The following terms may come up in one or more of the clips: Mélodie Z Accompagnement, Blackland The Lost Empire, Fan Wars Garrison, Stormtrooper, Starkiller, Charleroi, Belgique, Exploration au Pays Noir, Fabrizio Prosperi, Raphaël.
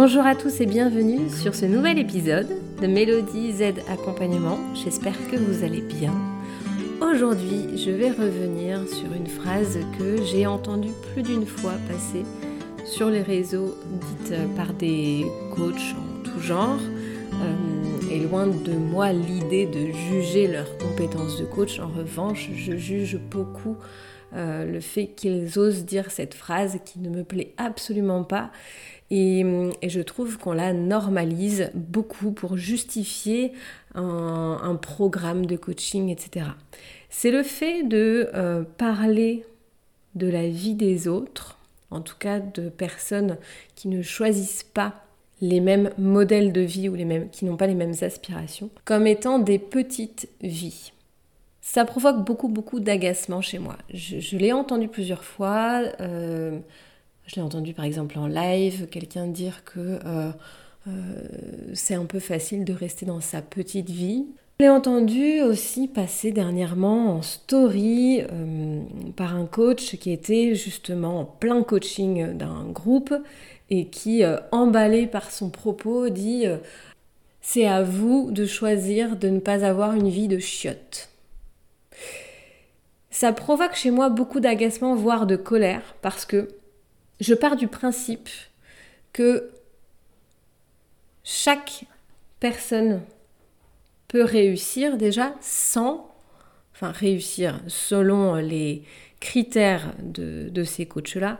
Bonjour à tous et bienvenue sur ce nouvel épisode de Mélodie Z Accompagnement. J'espère que vous allez bien. Aujourd'hui, je vais revenir sur une phrase que j'ai entendue plus d'une fois passer sur les réseaux, dite par des coachs en tout genre. Et loin de moi l'idée de juger leurs compétences de coach. En revanche, je juge beaucoup le fait qu'ils osent dire cette phrase qui ne me plaît absolument pas. Et je trouve qu'on la normalise beaucoup pour justifier un programme de coaching, etc. C'est le fait de parler de la vie des autres, en tout cas de personnes qui ne choisissent pas les mêmes modèles de vie ou qui n'ont pas les mêmes aspirations, comme étant des petites vies. Ça provoque beaucoup d'agacement chez moi. Je l'ai entendu plusieurs fois. Je l'ai entendu par exemple en live, quelqu'un dire que c'est un peu facile de rester dans sa petite vie. Je l'ai entendu aussi passer dernièrement en story par un coach qui était justement en plein coaching d'un groupe et qui, emballé par son propos, dit « C'est à vous de choisir de ne pas avoir une vie de chiotte ». Ça provoque chez moi beaucoup d'agacement, voire de colère, parce que je pars du principe que chaque personne peut réussir déjà réussir selon les critères de ces coachs-là,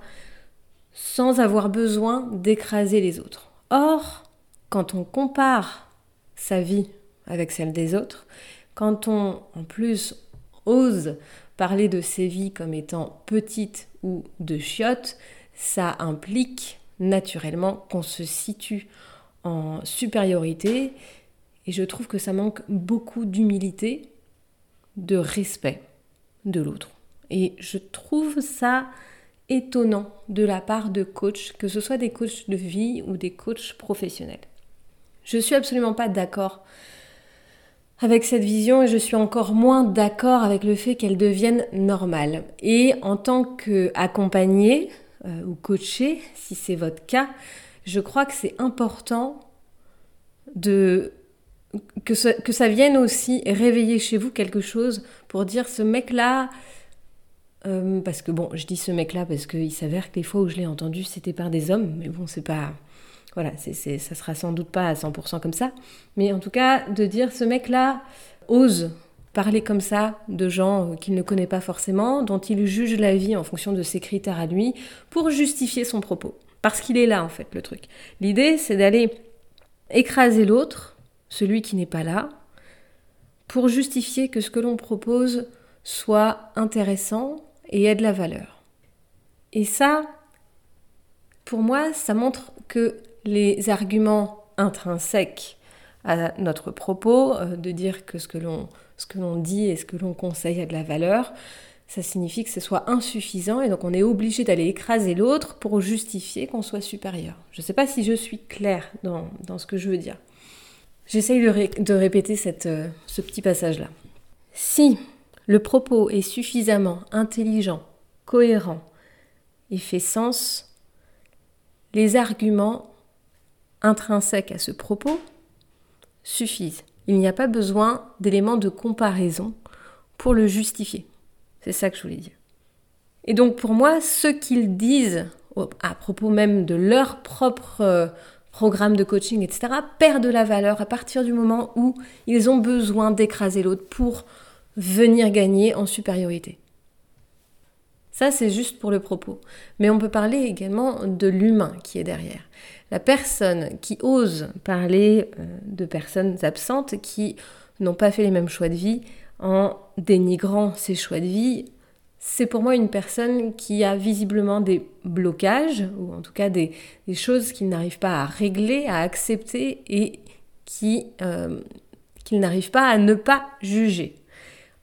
sans avoir besoin d'écraser les autres. Or, quand on compare sa vie avec celle des autres, quand on, en plus, ose parler de ses vies comme étant petites ou de chiottes, ça implique naturellement qu'on se situe en supériorité et je trouve que ça manque beaucoup d'humilité, de respect de l'autre. Et je trouve ça étonnant de la part de coachs, que ce soit des coachs de vie ou des coachs professionnels. Je suis absolument pas d'accord avec cette vision et je suis encore moins d'accord avec le fait qu'elle devienne normale. Et en tant qu'accompagnée, ou coacher, si c'est votre cas, je crois que c'est important que ça vienne aussi réveiller chez vous quelque chose pour dire ce mec-là, parce que bon, je dis ce mec-là parce qu'il s'avère que les fois où je l'ai entendu, c'était par des hommes, mais bon, c'est pas... Voilà, ça sera sans doute pas à 100% comme ça, mais en tout cas, de dire ce mec-là ose parler comme ça de gens qu'il ne connaît pas forcément, dont il juge la vie en fonction de ses critères à lui, pour justifier son propos. Parce qu'il est là, en fait, le truc. L'idée, c'est d'aller écraser l'autre, celui qui n'est pas là, pour justifier que ce que l'on propose soit intéressant et ait de la valeur. Et ça, pour moi, ça montre que les arguments intrinsèques à notre propos, de dire que ce que l'on dit et ce que l'on conseille a de la valeur, ça signifie que ce soit insuffisant et donc on est obligé d'aller écraser l'autre pour justifier qu'on soit supérieur. Je ne sais pas si je suis claire dans ce que je veux dire. J'essaye de répéter ce petit passage-là. Si le propos est suffisamment intelligent, cohérent et fait sens, les arguments intrinsèques à ce propos suffisent. Il n'y a pas besoin d'éléments de comparaison pour le justifier. C'est ça que je voulais dire. Et donc pour moi, ce qu'ils disent à propos même de leur propre programme de coaching, etc., perd de la valeur à partir du moment où ils ont besoin d'écraser l'autre pour venir gagner en supériorité. Ça, c'est juste pour le propos. Mais on peut parler également de l'humain qui est derrière. La personne qui ose parler de personnes absentes qui n'ont pas fait les mêmes choix de vie en dénigrant ces choix de vie, c'est pour moi une personne qui a visiblement des blocages ou en tout cas des choses qu'il n'arrive pas à régler, à accepter et qu'il n'arrive pas à ne pas juger.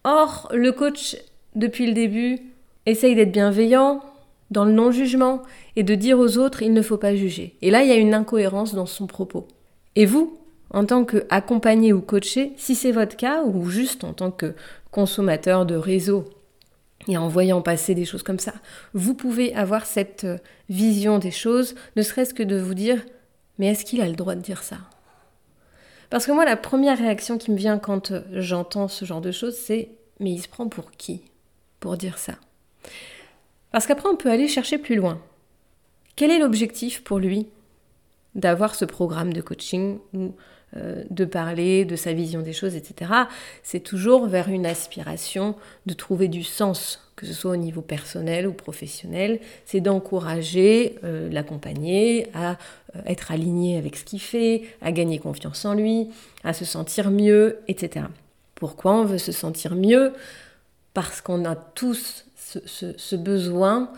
Or, le coach, depuis le début, essaye d'être bienveillant dans le non-jugement et de dire aux autres « il ne faut pas juger ». Et là, il y a une incohérence dans son propos. Et vous, en tant qu'accompagné ou coaché, si c'est votre cas, ou juste en tant que consommateur de réseau et en voyant passer des choses comme ça, vous pouvez avoir cette vision des choses, ne serait-ce que de vous dire Mais est-ce qu'il a le droit de dire ça ? Parce que moi, la première réaction qui me vient quand j'entends ce genre de choses, c'est « mais il se prend pour qui ?» pour dire ça. Parce qu'après, on peut aller chercher plus loin. Quel est l'objectif pour lui d'avoir ce programme de coaching ou de parler de sa vision des choses, etc. C'est toujours vers une aspiration de trouver du sens, que ce soit au niveau personnel ou professionnel. C'est d'encourager, l'accompagner à être aligné avec ce qu'il fait, à gagner confiance en lui, à se sentir mieux, etc. Pourquoi on veut se sentir mieux ? Parce qu'on a tous ce besoin,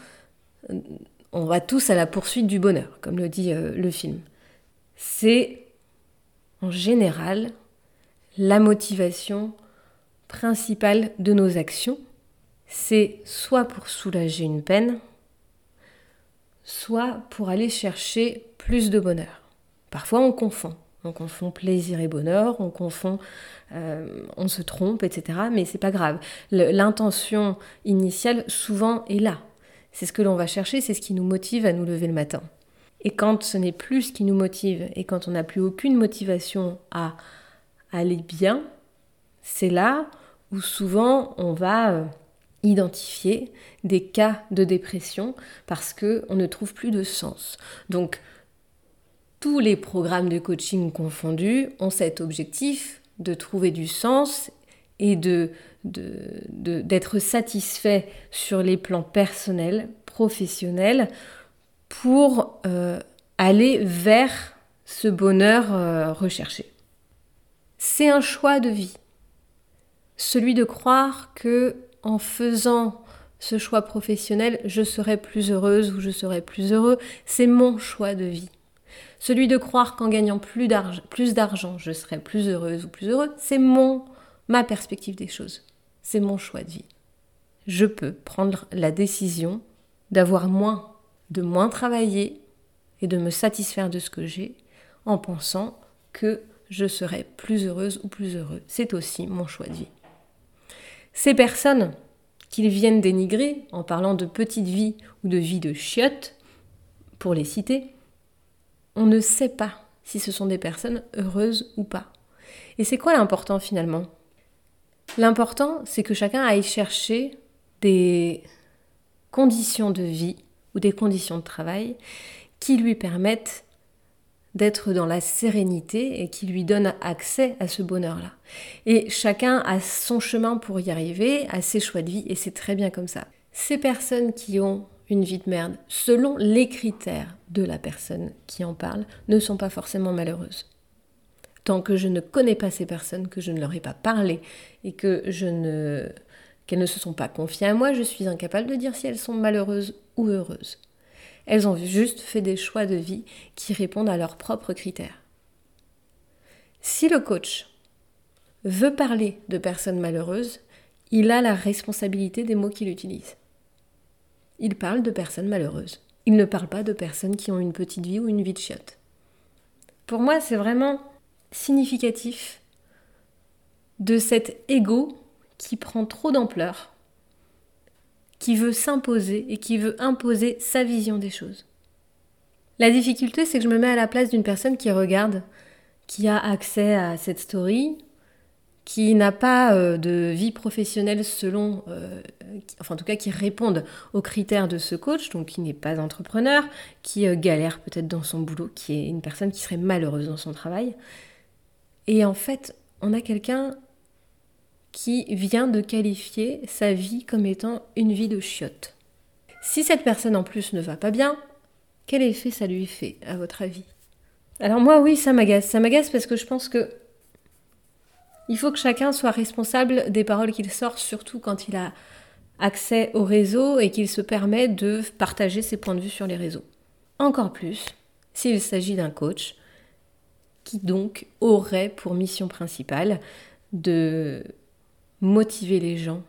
on va tous à la poursuite du bonheur, comme le dit le film. C'est en général la motivation principale de nos actions. C'est soit pour soulager une peine, soit pour aller chercher plus de bonheur. Parfois on confond. On confond plaisir et bonheur, on confond, on se trompe, etc. Mais c'est pas grave. L'intention initiale souvent est là. C'est ce que l'on va chercher, c'est ce qui nous motive à nous lever le matin. Et quand ce n'est plus ce qui nous motive, et quand on n'a plus aucune motivation à aller bien, c'est là où souvent on va identifier des cas de dépression parce qu'on ne trouve plus de sens. Donc, tous les programmes de coaching confondus ont cet objectif de trouver du sens et d'être satisfait sur les plans personnels, professionnels, pour aller vers ce bonheur recherché. C'est un choix de vie, celui de croire que en faisant ce choix professionnel, je serai plus heureuse ou je serai plus heureux. C'est mon choix de vie. Celui de croire qu'en gagnant plus d'argent, je serai plus heureuse ou plus heureux, c'est ma perspective des choses. C'est mon choix de vie. Je peux prendre la décision d'avoir moins, de moins travailler et de me satisfaire de ce que j'ai en pensant que je serai plus heureuse ou plus heureux. C'est aussi mon choix de vie. Ces personnes qu'ils viennent dénigrer en parlant de petite vie ou de vie de chiotte, pour les citer, on ne sait pas si ce sont des personnes heureuses ou pas. Et c'est quoi l'important finalement ? L'important, c'est que chacun aille chercher des conditions de vie ou des conditions de travail qui lui permettent d'être dans la sérénité et qui lui donnent accès à ce bonheur-là. Et chacun a son chemin pour y arriver, a ses choix de vie, et c'est très bien comme ça. Ces personnes qui ont une vie de merde, selon les critères de la personne qui en parle, ne sont pas forcément malheureuses. Tant que je ne connais pas ces personnes, que je ne leur ai pas parlé et que qu'elles ne se sont pas confiées à moi, je suis incapable de dire si elles sont malheureuses ou heureuses. Elles ont juste fait des choix de vie qui répondent à leurs propres critères. Si le coach veut parler de personnes malheureuses, il a la responsabilité des mots qu'il utilise. Il parle de personnes malheureuses. Il ne parle pas de personnes qui ont une petite vie ou une vie de chiotte. Pour moi, c'est vraiment significatif de cet ego qui prend trop d'ampleur, qui veut s'imposer et qui veut imposer sa vision des choses. La difficulté, c'est que je me mets à la place d'une personne qui regarde, qui a accès à cette story, qui n'a pas de vie professionnelle selon, enfin en tout cas qui répondent aux critères de ce coach, donc qui n'est pas entrepreneur, qui galère peut-être dans son boulot, qui est une personne qui serait malheureuse dans son travail. Et en fait, on a quelqu'un qui vient de qualifier sa vie comme étant une vie de chiotte. Si cette personne en plus ne va pas bien, quel effet ça lui fait, à votre avis ? Alors moi, oui, ça m'agace. Ça m'agace parce que je pense que il faut que chacun soit responsable des paroles qu'il sort, surtout quand il a accès au réseau et qu'il se permet de partager ses points de vue sur les réseaux. Encore plus, s'il s'agit d'un coach qui donc aurait pour mission principale de motiver les gens,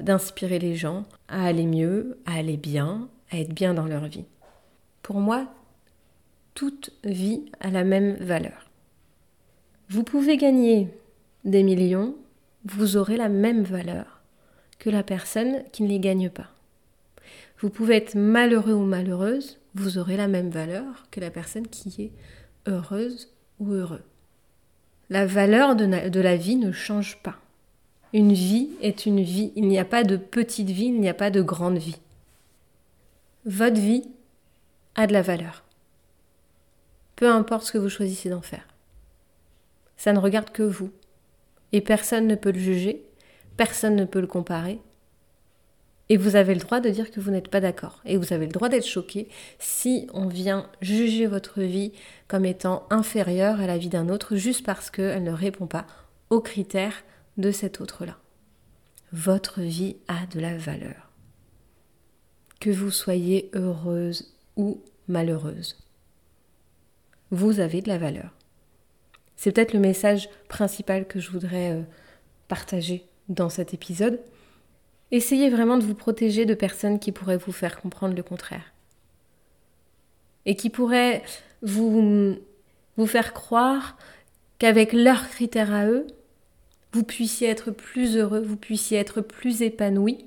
d'inspirer les gens à aller mieux, à aller bien, à être bien dans leur vie. Pour moi, toute vie a la même valeur. Vous pouvez gagner des millions, vous aurez la même valeur que la personne qui ne les gagne pas. Vous pouvez être malheureux ou malheureuse, vous aurez la même valeur que la personne qui est heureuse ou heureux. La valeur de la vie ne change pas. Une vie est une vie. Il n'y a pas de petite vie, il n'y a pas de grande vie. Votre vie a de la valeur. Peu importe ce que vous choisissez d'en faire. Ça ne regarde que vous. Et personne ne peut le juger, personne ne peut le comparer. Et vous avez le droit de dire que vous n'êtes pas d'accord. Et vous avez le droit d'être choqué si on vient juger votre vie comme étant inférieure à la vie d'un autre juste parce qu'elle ne répond pas aux critères de cet autre-là. Votre vie a de la valeur. Que vous soyez heureuse ou malheureuse, vous avez de la valeur. C'est peut-être le message principal que je voudrais partager dans cet épisode. Essayez vraiment de vous protéger de personnes qui pourraient vous faire comprendre le contraire. Et qui pourraient vous faire croire qu'avec leurs critères à eux, vous puissiez être plus heureux, vous puissiez être plus épanoui,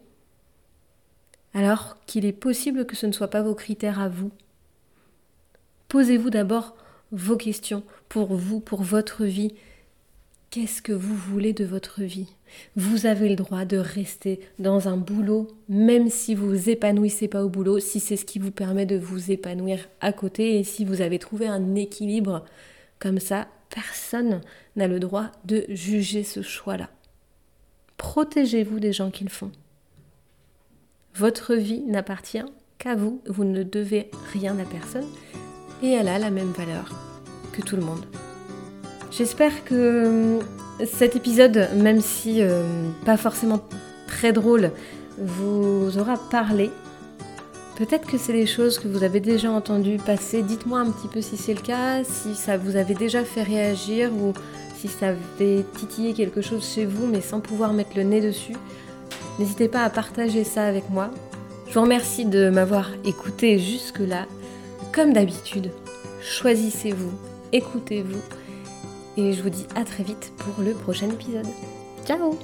alors qu'il est possible que ce ne soit pas vos critères à vous. Posez-vous d'abord vos questions pour vous, pour votre vie. Qu'est-ce que vous voulez de votre vie ? Vous avez le droit de rester dans un boulot, même si vous vous épanouissez pas au boulot, si c'est ce qui vous permet de vous épanouir à côté et si vous avez trouvé un équilibre comme ça, personne n'a le droit de juger ce choix-là. Protégez-vous des gens qui le font. Votre vie n'appartient qu'à vous, vous ne devez rien à personne et elle a la même valeur que tout le monde. J'espère que cet épisode, même si pas forcément très drôle, vous aura parlé. Peut-être que c'est des choses que vous avez déjà entendues passer. Dites-moi un petit peu si c'est le cas, si ça vous avait déjà fait réagir ou si ça avait titillé quelque chose chez vous mais sans pouvoir mettre le nez dessus. N'hésitez pas à partager ça avec moi. Je vous remercie de m'avoir écouté jusque-là. Comme d'habitude, choisissez-vous, écoutez-vous. Et je vous dis à très vite pour le prochain épisode. Ciao !